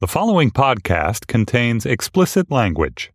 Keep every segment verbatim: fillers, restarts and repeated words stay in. The following podcast contains explicit language.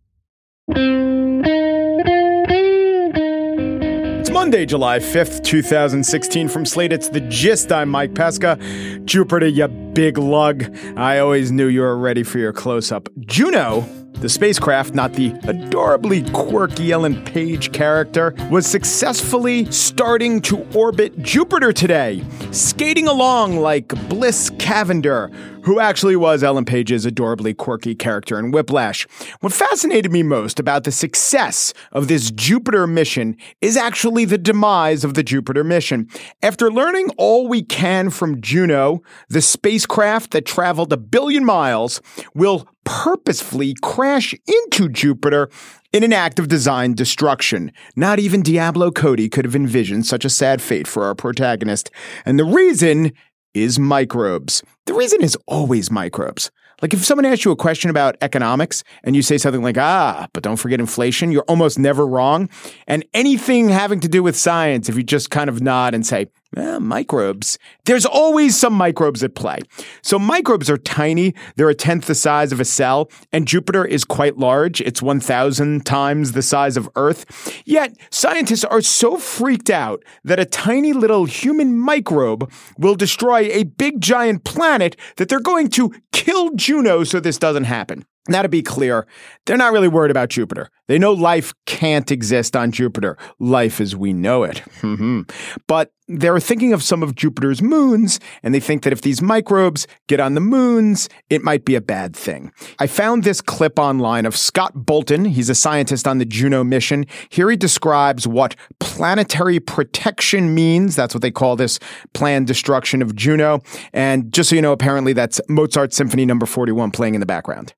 It's Monday, July fifth, twenty sixteen. From Slate, it's The Gist. I'm Mike Pesca. Jupiter, you big lug. I always knew you were ready for your close-up. Juno, the spacecraft, not the adorably quirky Ellen Page character, was successfully starting to orbit Jupiter today, skating along like Bliss Cavender, who actually was Ellen Page's adorably quirky character in Whiplash. What fascinated me most about the success of this Jupiter mission is actually the demise of the Jupiter mission. After learning all we can from Juno, the spacecraft that traveled a billion miles will purposefully crash into Jupiter in an act of design destruction. Not even Diablo Cody could have envisioned such a sad fate for our protagonist. And the reason is microbes. The reason is always microbes. Like if someone asks you a question about economics and you say something like, ah, but don't forget inflation, you're almost never wrong. And anything having to do with science, if you just kind of nod and say, eh, microbes, there's always some microbes at play. So microbes are tiny. They're a tenth the size of a cell. And Jupiter is quite large. It's one thousand times the size of Earth. Yet scientists are so freaked out that a tiny little human microbe will destroy a big giant planet that they're going to kill Juno so this doesn't happen. Now, to be clear, they're not really worried about Jupiter. They know life can't exist on Jupiter, life as we know it. Mm-hmm. But they're thinking of some of Jupiter's moons, and they think that if these microbes get on the moons, it might be a bad thing. I found this clip online of Scott Bolton. He's a scientist on the Juno mission. Here he describes what planetary protection means. That's what they call this planned destruction of Juno. And just so you know, apparently that's Mozart's Symphony Number forty-one playing in the background.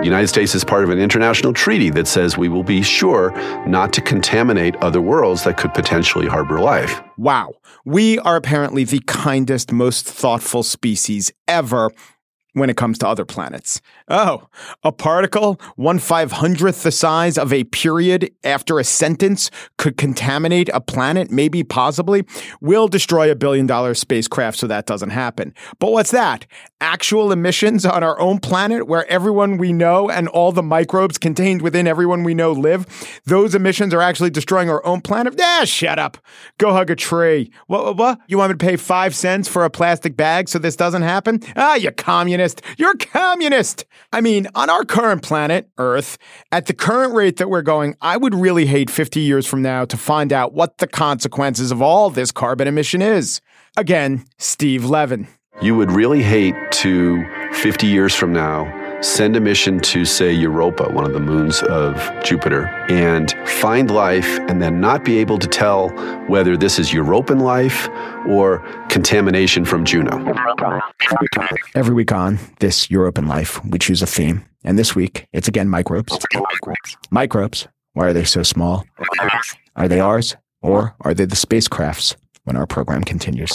The United States is part of an international treaty that says we will be sure not to contaminate other worlds that could potentially harbor life. Wow. We are apparently the kindest, most thoughtful species ever when it comes to other planets. Oh, a particle one five hundredth the size of a period after a sentence could contaminate a planet, maybe possibly, will destroy a billion dollar spacecraft so that doesn't happen. But what's that? Actual emissions on our own planet where everyone we know and all the microbes contained within everyone we know live? Those emissions are actually destroying our own planet? Ah, shut up. Go hug a tree. What, what, what? You want me to pay five cents for a plastic bag so this doesn't happen? Ah, you communist. You're communist. I mean, on our current planet, Earth, at the current rate that we're going, I would really hate fifty years from now to find out what the consequences of all this carbon emission is. Again, Steve Levin. You would really hate to, fifty years from now, send a mission to, say, Europa, one of the moons of Jupiter, and find life and then not be able to tell whether this is Europan life or contamination from Juno. Every week on This Europan Life, we choose a theme. And this week, it's again microbes. Microbes. Why are they so small? Are they ours? Or are they the spacecrafts? When our program continues.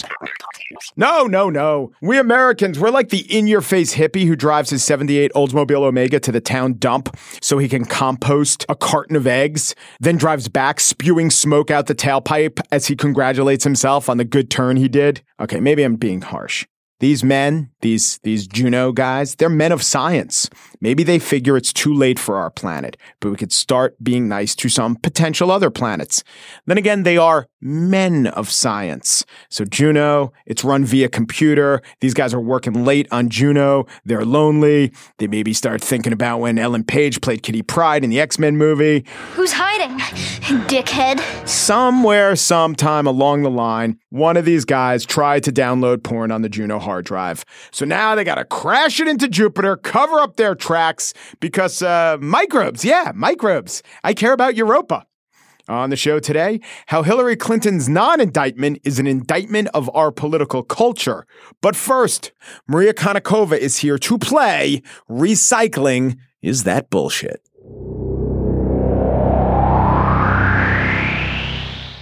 No, no, no. We Americans, we're like the in-your-face hippie who drives his seventy-eight Oldsmobile Omega to the town dump so he can compost a carton of eggs, then drives back spewing smoke out the tailpipe as he congratulates himself on the good turn he did. Okay, maybe I'm being harsh. These men, these these Juno guys, they're men of science. Maybe they figure it's too late for our planet, but we could start being nice to some potential other planets. Then again, they are men of science. So Juno, it's run via computer. These guys are working late on Juno. They're lonely. They maybe start thinking about when Ellen Page played Kitty Pride in the X-Men movie. Who's hiding, dickhead? Somewhere, sometime along the line, one of these guys tried to download porn on the Juno hard drive. So now they got to crash it into Jupiter, cover up their tracks, because uh, microbes, yeah, microbes. I care about Europa. On the show today, how Hillary Clinton's non-indictment is an indictment of our political culture. But first, Maria Konnikova is here to play Recycling Is That Bullshit?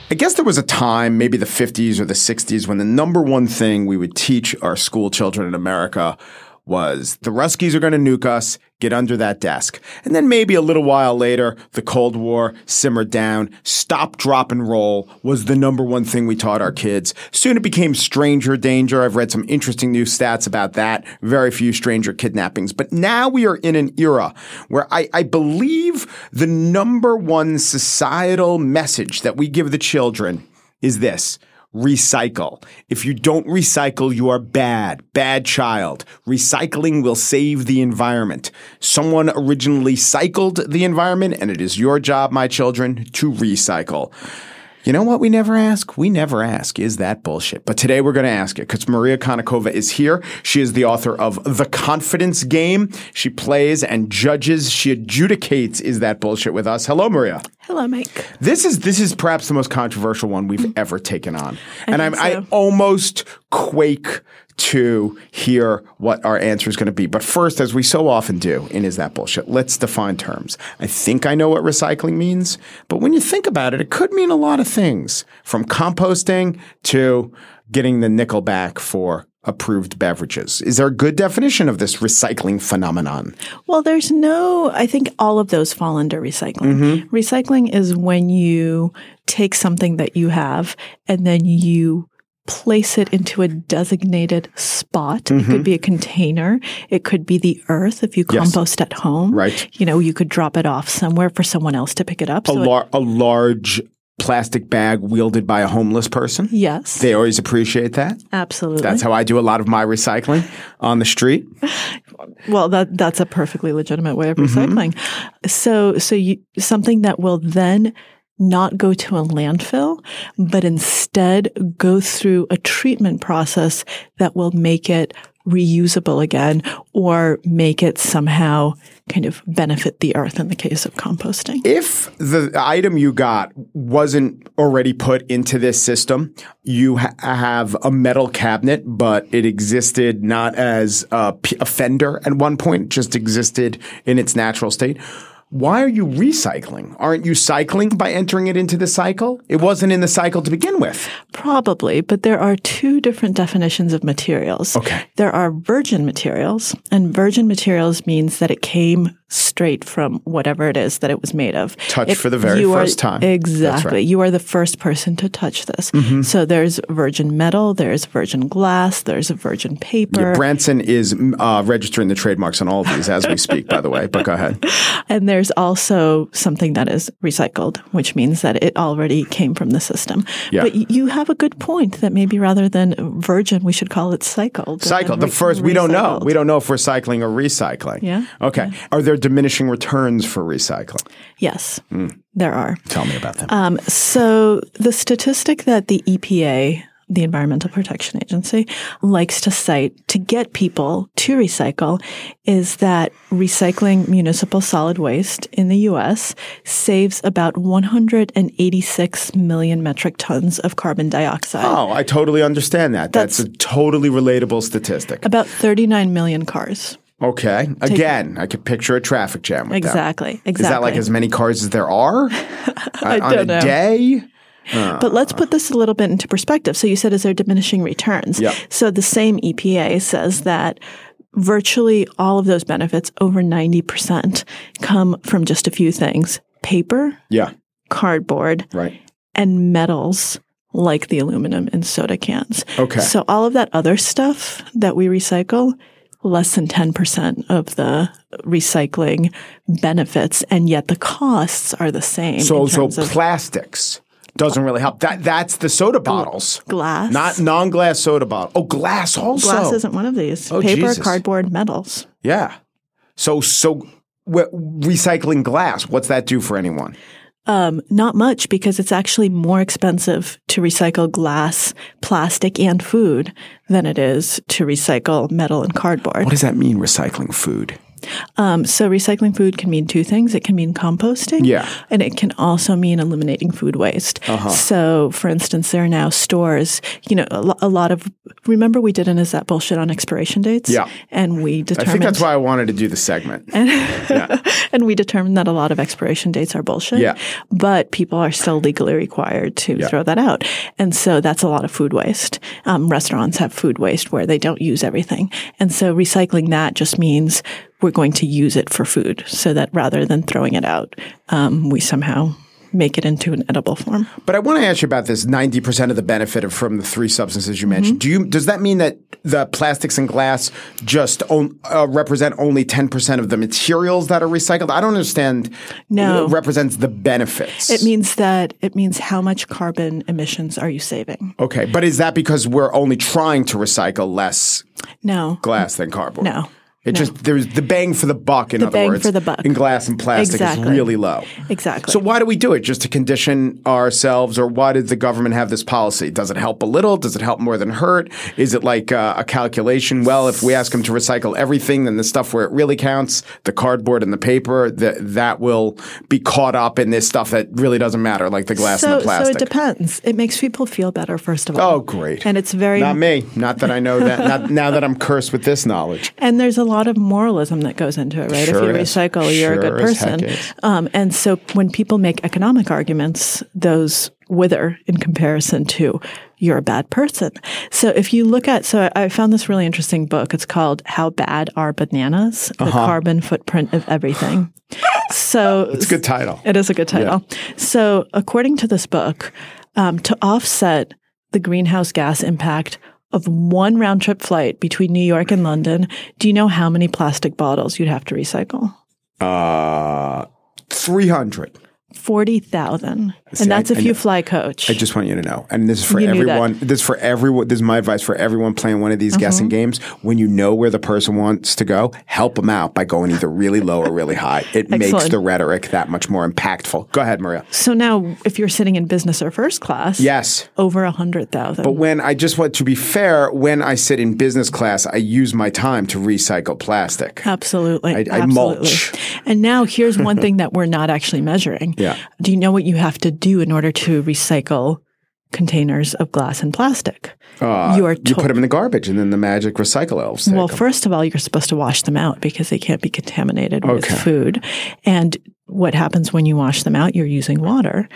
I guess there was a time, maybe the fifties or the sixties, when the number one thing we would teach our school children in America was the Ruskies are going to nuke us, get under that desk. And then maybe a little while later, the Cold War simmered down. Stop, drop, and roll was the number one thing we taught our kids. Soon it became stranger danger. I've read some interesting new stats about that. Very few stranger kidnappings. But now we are in an era where I, I believe the number one societal message that we give the children is this. Recycle. If you don't recycle, you are bad. Bad child. Recycling will save the environment. Someone originally cycled the environment, and it is your job, my children, to recycle. You know what we never ask? We never ask, is that bullshit? But today we're going to ask it because Maria Konnikova is here. She is the author of The Confidence Game. She plays and judges. She adjudicates is that bullshit with us. Hello, Maria. Hello, Mike. This is this is perhaps the most controversial one we've ever taken on. I and I'm, so. I almost quake to hear what our answer is going to be. But first, as we so often do in Is That Bullshit, let's define terms. I think I know what recycling means, but when you think about it, it could mean a lot of things, from composting to getting the nickel back for approved beverages. Is there a good definition of this recycling phenomenon? Well, there's no, I think all of those fall under recycling. Mm-hmm. Recycling is when you take something that you have and then you place it into a designated spot. Mm-hmm. It could be a container. It could be the earth if you compost yes. at home. Right. You know, you could drop it off somewhere for someone else to pick it up. A, so lar- it- a large plastic bag wielded by a homeless person. Yes. They always appreciate that. Absolutely. That's how I do a lot of my recycling on the street. Well, that that's a perfectly legitimate way of recycling. Mm-hmm. So so you, something that will then not go to a landfill, but instead go through a treatment process that will make it reusable again or make it somehow kind of benefit the earth in the case of composting. If the item you got wasn't already put into this system, you ha- have a metal cabinet, but it existed not as a, p- a fender at one point, just existed in its natural state. Why are you recycling? Aren't you cycling by entering it into the cycle? It wasn't in the cycle to begin with. Probably, but there are two different definitions of materials. Okay. There are virgin materials, and virgin materials means that it came straight from whatever it is that it was made of. Touch if for the very first are, time. Exactly. Right. You are the first person to touch this. Mm-hmm. So there's virgin metal, there's virgin glass, there's virgin paper. Yeah, Branson is uh, registering the trademarks on all of these as we speak, by the way, but go ahead. And there's also something that is recycled, which means that it already came from the system. Yeah. But you have a good point that maybe rather than virgin, we should call it cycled. Cycled. Re- the first, we recycled. Don't know. We don't know if we're cycling or recycling. Yeah. Okay. Yeah. Are there diminishing returns for recycling? Yes, mm. there are. Tell me about them. Um, so the statistic that the E P A, the Environmental Protection Agency, likes to cite to get people to recycle is that recycling municipal solid waste in the U S saves about one hundred eighty-six million metric tons of carbon dioxide. Oh, I totally understand that. That's, That's a totally relatable statistic. About thirty-nine million cars. Okay. Again, I could picture a traffic jam with exactly, that. Exactly. Exactly. Is that like as many cars as there are I on don't a know. Day? Uh. But let's put this a little bit into perspective. So you said, is there diminishing returns? Yep. So the same E P A says that virtually all of those benefits, over ninety percent, come from just a few things. Paper, yeah, cardboard, right, and metals like the aluminum in soda cans. Okay. So all of that other stuff that we recycle, less than ten percent of the recycling benefits, and yet the costs are the same. So, in terms so of plastics doesn't really help. That That's the soda bottles. Glass. Not non-glass soda bottle. Oh, glass also. Glass isn't one of these. Oh, Paper, Jesus. Cardboard, metals. Yeah. So so recycling glass, what's that do for anyone? Um, not much, because it's actually more expensive to recycle glass, plastic, and food than it is to recycle metal and cardboard. What does that mean, recycling food? Um, so recycling food can mean two things. It can mean composting, yeah, and it can also mean eliminating food waste. Uh-huh. So, for instance, there are now stores, you know, a, lo- a lot of – remember we did an Is That Bullshit on expiration dates? Yeah. And we determined – I think that's why I wanted to do the segment. And, yeah. and we determined that a lot of expiration dates are bullshit. Yeah. But people are still legally required to yeah. throw that out. And so that's a lot of food waste. Um, restaurants have food waste where they don't use everything. And so recycling that just means – we're going to use it for food, so that rather than throwing it out, um, we somehow make it into an edible form. But I want to ask you about this ninety percent of the benefit of, from the three substances you mentioned. Mm-hmm. Do you, does that mean that the plastics and glass just on, uh, represent only ten percent of the materials that are recycled? I don't understand. No. It represents the benefits. It means that – it means how much carbon emissions are you saving. Okay. But is that because we're only trying to recycle less no. glass than cardboard? No. It no. just there's the bang for the buck, in the other words, for the buck. In glass and plastic exactly. is really low. Exactly. So why do we do it? Just to condition ourselves, or why did the government have this policy? Does it help a little? Does it help more than hurt? Is it like uh, a calculation? Well, if we ask them to recycle everything, then the stuff where it really counts, the cardboard and the paper, that that will be caught up in this stuff that really doesn't matter, like the glass so, and the plastic. So it depends. It makes people feel better, first of all. Oh, great. And it's very not me. Not that I know that. Not, now that I'm cursed with this knowledge. And there's a lot. lot of moralism that goes into it, right? Sure if you is. recycle, you're sure a good person. Um, and so when people make economic arguments, those wither in comparison to you're a bad person. So if you look at – so I found this really interesting book. It's called How Bad Are Bananas? The uh-huh. Carbon Footprint of Everything. So it's a good title. It is a good title. Yeah. So according to this book, um, to offset the greenhouse gas impact – of one round-trip flight between New York and London, do you know how many plastic bottles you'd have to recycle? Uh, three hundred. forty thousand. And that's I, if I you fly coach. I just want you to know. And this is for you everyone. This is for everyone. This is my advice for everyone playing one of these mm-hmm. guessing games. When you know where the person wants to go, help them out by going either really low or really high. It makes the rhetoric that much more impactful. Go ahead, Maria. So now if you're sitting in business or first class, yes, over one hundred thousand. But when I just want to be fair, when I sit in business class, I use my time to recycle plastic. Absolutely. I, I Absolutely. mulch. And now here's one thing that we're not actually measuring. Yeah. Do you know what you have to do in order to recycle containers of glass and plastic? Uh, you, are to- you put them in the garbage, and then the magic recycle elves take Well, them. First of all, you're supposed to wash them out because they can't be contaminated okay. with food. And what happens when you wash them out? You're using water.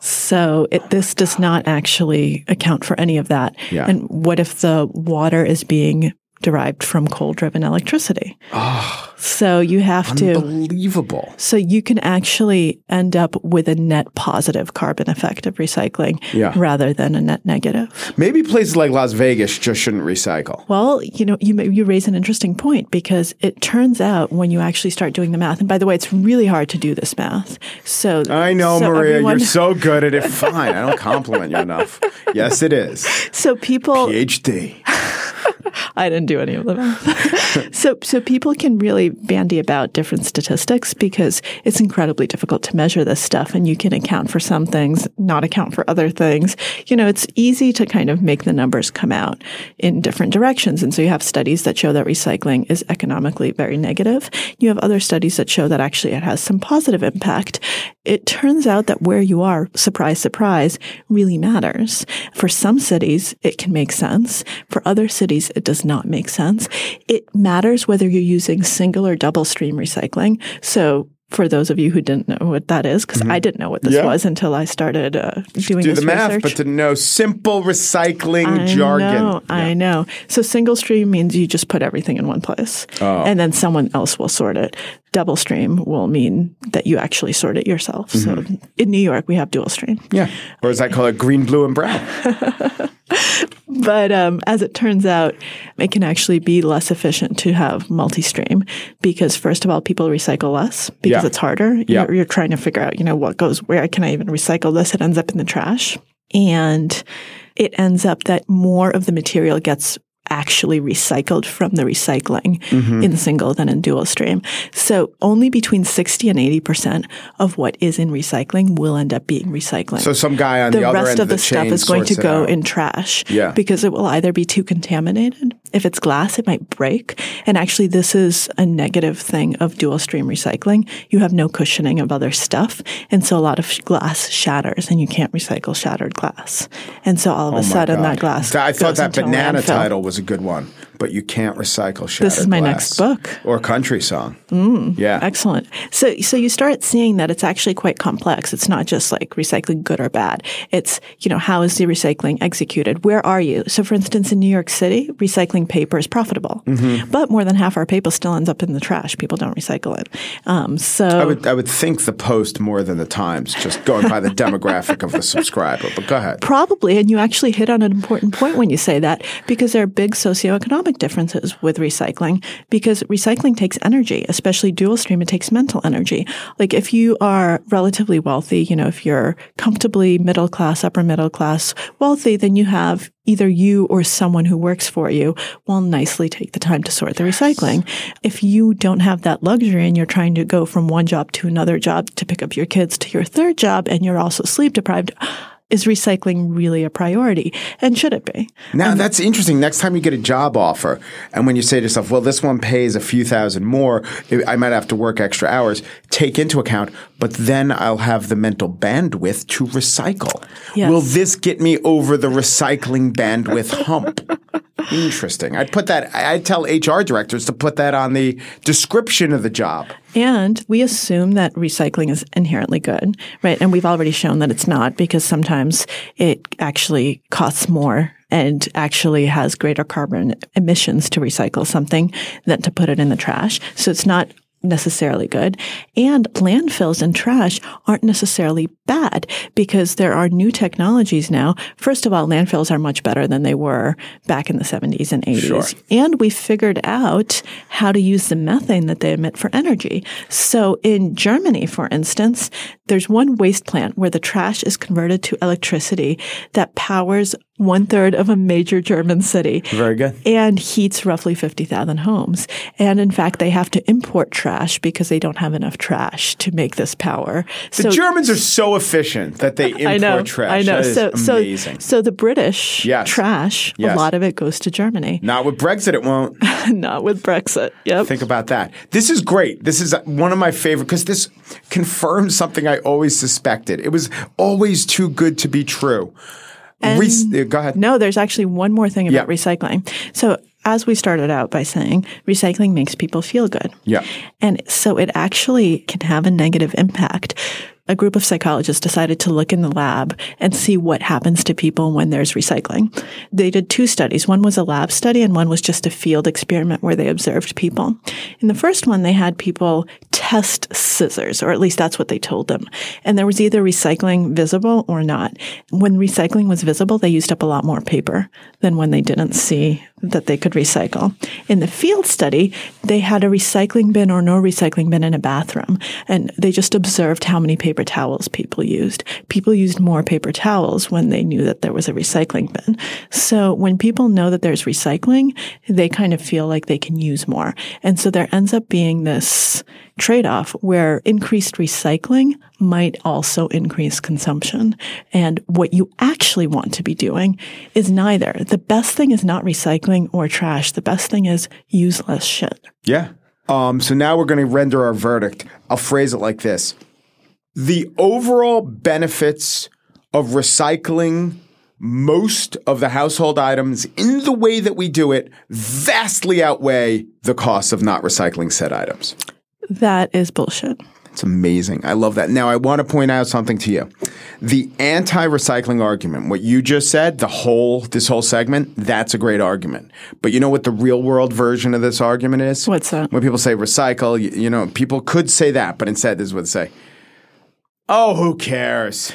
So it, this does not actually account for any of that. Yeah. And what if the water is being derived from coal-driven electricity? Oh, so you have to – Unbelievable. So you can actually end up with a net positive carbon effect of recycling yeah. rather than a net negative. Maybe places like Las Vegas just shouldn't recycle. Well, you know, you you raise an interesting point, because it turns out when you actually start doing the math – and by the way, it's really hard to do this math. So I know, so Maria. Everyone... You're so good at it. Fine. I don't compliment you enough. Yes, it is. So people – PhD. I didn't do any of them. so so people can really bandy about different statistics, because it's incredibly difficult to measure this stuff, and you can account for some things, not account for other things. You know, it's easy to kind of make the numbers come out in different directions. And so you have studies that show that recycling is economically very negative. You have other studies that show that actually it has some positive impact. It turns out that where you are, surprise, surprise, really matters. For some cities, it can make sense. For other cities, it does not make sense. It matters whether you're using single or double stream recycling. So for those of you who didn't know what that is, because mm-hmm. I didn't know what this yeah. was until I started uh, doing do this research. Do the math, but to know simple recycling I jargon. Know, yeah. I know. So single stream means you just put everything in one place, oh. and then someone else will sort it. double stream will mean that you actually sort it yourself. Mm-hmm. So in New York, we have dual stream. Yeah. Or is that called it green, blue, and brown? But um, as it turns out, it can actually be less efficient to have multi-stream because, first of all, people recycle less because yeah. it's harder. Yeah. You're, you're trying to figure out, you know, what goes where. Can I even recycle this? It ends up in the trash. And it ends up that more of the material gets actually recycled from the recycling mm-hmm. in single than in dual stream. So only between sixty and eighty percent of what is in recycling will end up being recycling. So some guy on the, the other end of the, the chain sorts it out. The rest of the stuff is going to go in trash yeah. because it will either be too contaminated. If it's glass, it might break. And actually, this is a negative thing of dual stream recycling. You have no cushioning of other stuff. And so a lot of glass shatters and you can't recycle shattered glass. And so all of oh a sudden God. that glass I thought that banana landfill. Title was a good one, but you can't recycle shattered glass. This is my next book. Or country song. Mm, yeah. Excellent. So so you start seeing that it's actually quite complex. It's not just like recycling good or bad. It's, you know, how is the recycling executed? Where are you? So for instance, in New York City, recycling paper is profitable. Mm-hmm. But more than half our paper still ends up in the trash. People don't recycle it. Um, so I would I would think the Post more than the Times, just going by the demographic of the subscriber. But go ahead. Probably. And you actually hit on an important point when you say that, because there are big socioeconomic differences with recycling, because recycling takes energy, especially dual stream. It takes mental energy. Like if you are relatively wealthy, you know, if you're comfortably middle class, upper middle class, wealthy, then you have either you or someone who works for you will nicely take the time to sort the recycling. If you don't have that luxury and you're trying to go from one job to another job to pick up your kids to your third job and you're also sleep deprived, is recycling really a priority? And should it be? Now, um, that's interesting. Next time you get a job offer, and when you say to yourself, well, this one pays a few thousand more, I might have to work extra hours, take into account, but then I'll have the mental bandwidth to recycle. Yes. Will this get me over the recycling bandwidth hump? Interesting. I'd put that, I'd tell H R directors to put that on the description of the job. And we assume that recycling is inherently good, right? And we've already shown that it's not, because sometimes it actually costs more and actually has greater carbon emissions to recycle something than to put it in the trash. So it's not necessarily good. And landfills and trash aren't necessarily bad, because there are new technologies now. First of all, landfills are much better than they were back in the seventies and eighties. Sure. And we figured out how to use the methane that they emit for energy. So in Germany, for instance, there's one waste plant where the trash is converted to electricity that powers one third of a major German city. Very good. And heats roughly fifty thousand homes. And in fact, they have to import trash because they don't have enough trash to make this power. The so, Germans are so efficient that they import I know, trash. I know. That so, is amazing. So, so the British yes. trash, yes. a lot of it goes to Germany. Not with Brexit, it won't. Not with Brexit. Yep. Think about that. This is great. This is one of my favorite, because this confirms something I always suspected. It was always too good to be true. And Re- go ahead. No, there's actually one more thing about yeah. recycling. So as we started out by saying, recycling makes people feel good. Yeah. And so it actually can have a negative impact. A group of psychologists decided to look in the lab and see what happens to people when there's recycling. They did two studies. One was a lab study and one was just a field experiment where they observed people. In the first one, they had people test scissors, or at least that's what they told them. And there was either recycling visible or not. When recycling was visible, they used up a lot more paper than when they didn't see that they could recycle. In the field study, they had a recycling bin or no recycling bin in a bathroom. And they just observed how many paper towels people used. People used more paper towels when they knew that there was a recycling bin. So when people know that there's recycling, they kind of feel like they can use more. And so there ends up being this trade-off where increased recycling might also increase consumption. And what you actually want to be doing is neither. The best thing is not recycling or trash. The best thing is use less shit. Yeah. Um, so now we're going to render our verdict. I'll phrase it like this. The overall benefits of recycling most of the household items in the way that we do it vastly outweigh the cost of not recycling said items. That is bullshit. It's amazing. I love that. Now, I want to point out something to you. The anti-recycling argument, what you just said, the whole this whole segment, that's a great argument. But you know what the real-world version of this argument is? What's that? When people say recycle, you, you know, people could say that, but instead this is what they say. Oh, who cares?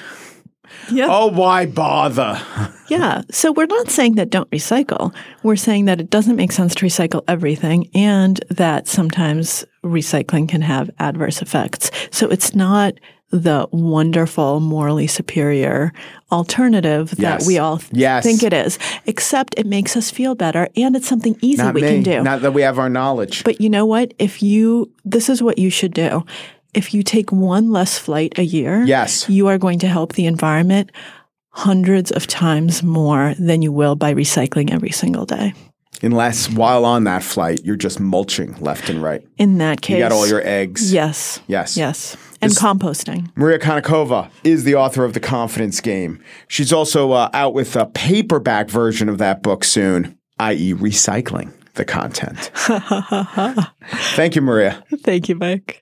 Yep. Oh, why bother? Yeah. So we're not saying that don't recycle. We're saying that it doesn't make sense to recycle everything and that sometimes recycling can have adverse effects. So it's not the wonderful, morally superior alternative that yes. we all th- yes. think it is, except it makes us feel better and it's something easy not we me. can do. Not that we have our knowledge. But you know what? If you – this is what you should do. If you take one less flight a year, yes. you are going to help the environment hundreds of times more than you will by recycling every single day. Unless while on that flight, you're just mulching left and right. In that case. You got all your eggs. Yes. Yes. Yes. And this, composting. Maria Konnikova is the author of The Confidence Game. She's also uh, out with a paperback version of that book soon, that is recycling the content. Thank you, Maria. Thank you, Mike.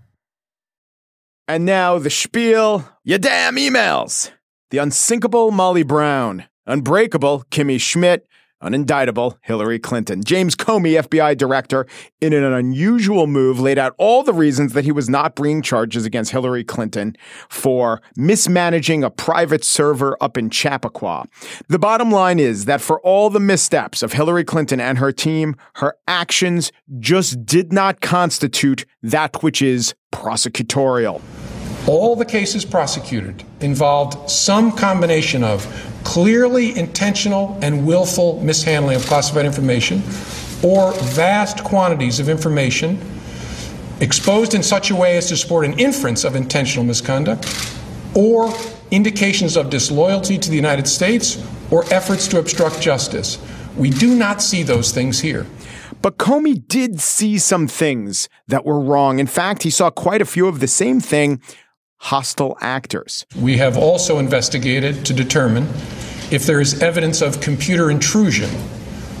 And now the spiel, your damn emails. The unsinkable Molly Brown, unbreakable Kimmy Schmidt, unindictable Hillary Clinton. James Comey, F B I director, in an unusual move, laid out all the reasons that he was not bringing charges against Hillary Clinton for mismanaging a private server up in Chappaqua. The bottom line is that for all the missteps of Hillary Clinton and her team, her actions just did not constitute that which is prosecutorial. All the cases prosecuted involved some combination of clearly intentional and willful mishandling of classified information or vast quantities of information exposed in such a way as to support an inference of intentional misconduct or indications of disloyalty to the United States or efforts to obstruct justice. We do not see those things here. But Comey did see some things that were wrong. In fact, he saw quite a few of the same thing. Hostile actors. We have also investigated to determine if there is evidence of computer intrusion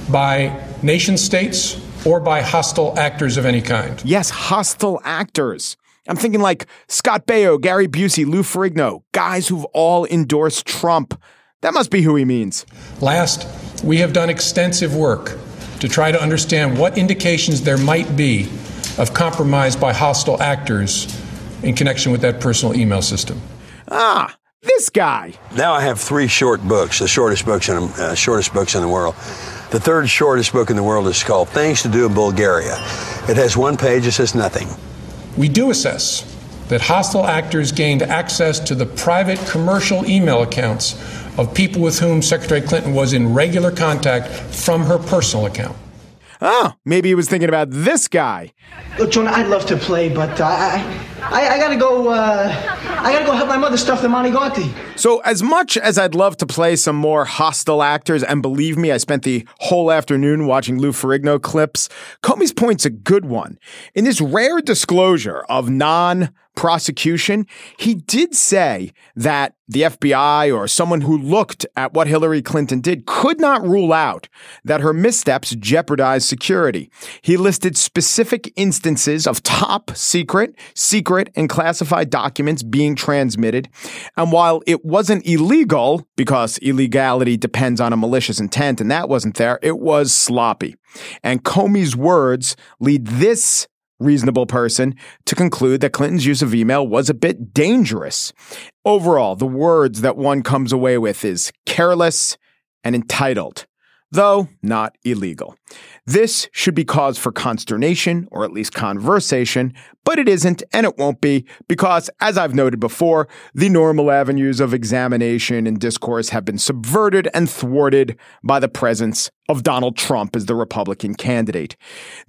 by nation states or by hostile actors of any kind. Yes, hostile actors. I'm thinking like Scott Baio, Gary Busey, Lou Ferrigno, guys who've all endorsed Trump. That must be who he means. Last, we have done extensive work to try to understand what indications there might be of compromise by hostile actors in connection with that personal email system. Ah, this guy. Now I have three short books, the shortest books in uh, shortest books in the world. The third shortest book in the world is called Things to Do in Bulgaria. It has one page, it says nothing. We do assess that hostile actors gained access to the private commercial email accounts of people with whom Secretary Clinton was in regular contact from her personal account. Oh, maybe he was thinking about this guy. Look, Jonah, I'd love to play, but uh, I, I, I gotta go. Uh, I gotta go help my mother stuff the Monteganti. So, as much as I'd love to play some more hostile actors, and believe me, I spent the whole afternoon watching Lou Ferrigno clips. Comey's point's a good one. In this rare disclosure of non. prosecution, he did say that the F B I or someone who looked at what Hillary Clinton did could not rule out that her missteps jeopardized security. He listed specific instances of top secret, secret, and classified documents being transmitted. And while it wasn't illegal, because illegality depends on a malicious intent, and that wasn't there, it was sloppy. And Comey's words lead this reasonable person to conclude that Clinton's use of email was a bit dangerous. Overall, the words that one comes away with is careless and entitled, though not illegal. This should be cause for consternation, or at least conversation, but it isn't, and it won't be, because, as I've noted before, the normal avenues of examination and discourse have been subverted and thwarted by the presence of Donald Trump as the Republican candidate.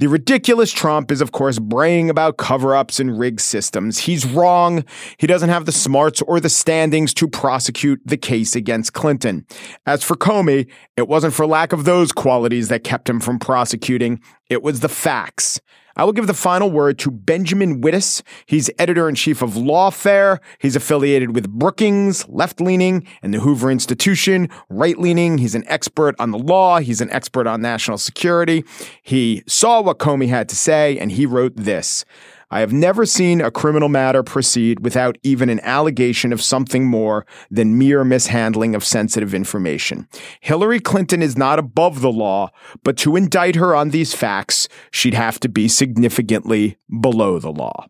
The ridiculous Trump is, of course, braying about cover-ups and rigged systems. He's wrong. He doesn't have the smarts or the standings to prosecute the case against Clinton. As for Comey, it wasn't for lack of those qualities that kept him from prosecuting. It was the facts. I will give the final word to Benjamin Wittes. He's editor-in-chief of Lawfare. He's affiliated with Brookings, left-leaning, and the Hoover Institution, right-leaning. He's an expert on the law. He's an expert on national security. He saw what Comey had to say, and he wrote this. I have never seen a criminal matter proceed without even an allegation of something more than mere mishandling of sensitive information. Hillary Clinton is not above the law, but to indict her on these facts, she'd have to be significantly below the law.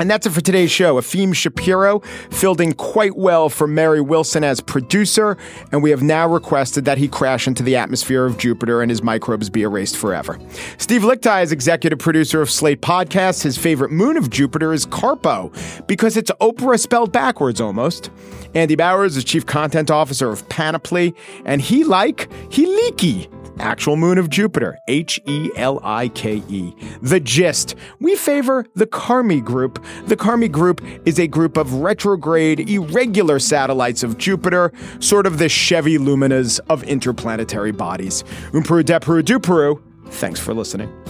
And that's it for today's show. Afim Shapiro filled in quite well for Mary Wilson as producer, and we have now requested that he crash into the atmosphere of Jupiter and his microbes be erased forever. Steve Lickteig is executive producer of Slate Podcasts. His favorite moon of Jupiter is Carpo, because it's Oprah spelled backwards almost. Andy Bowers is chief content officer of Panoply, and he like, he leaky. Actual moon of Jupiter, H E L I K E. The Gist. We favor the Carmi group. The Carmi group is a group of retrograde, irregular satellites of Jupiter, sort of the Chevy Luminas of interplanetary bodies. Umperu, Depperu, Duperu. Thanks for listening.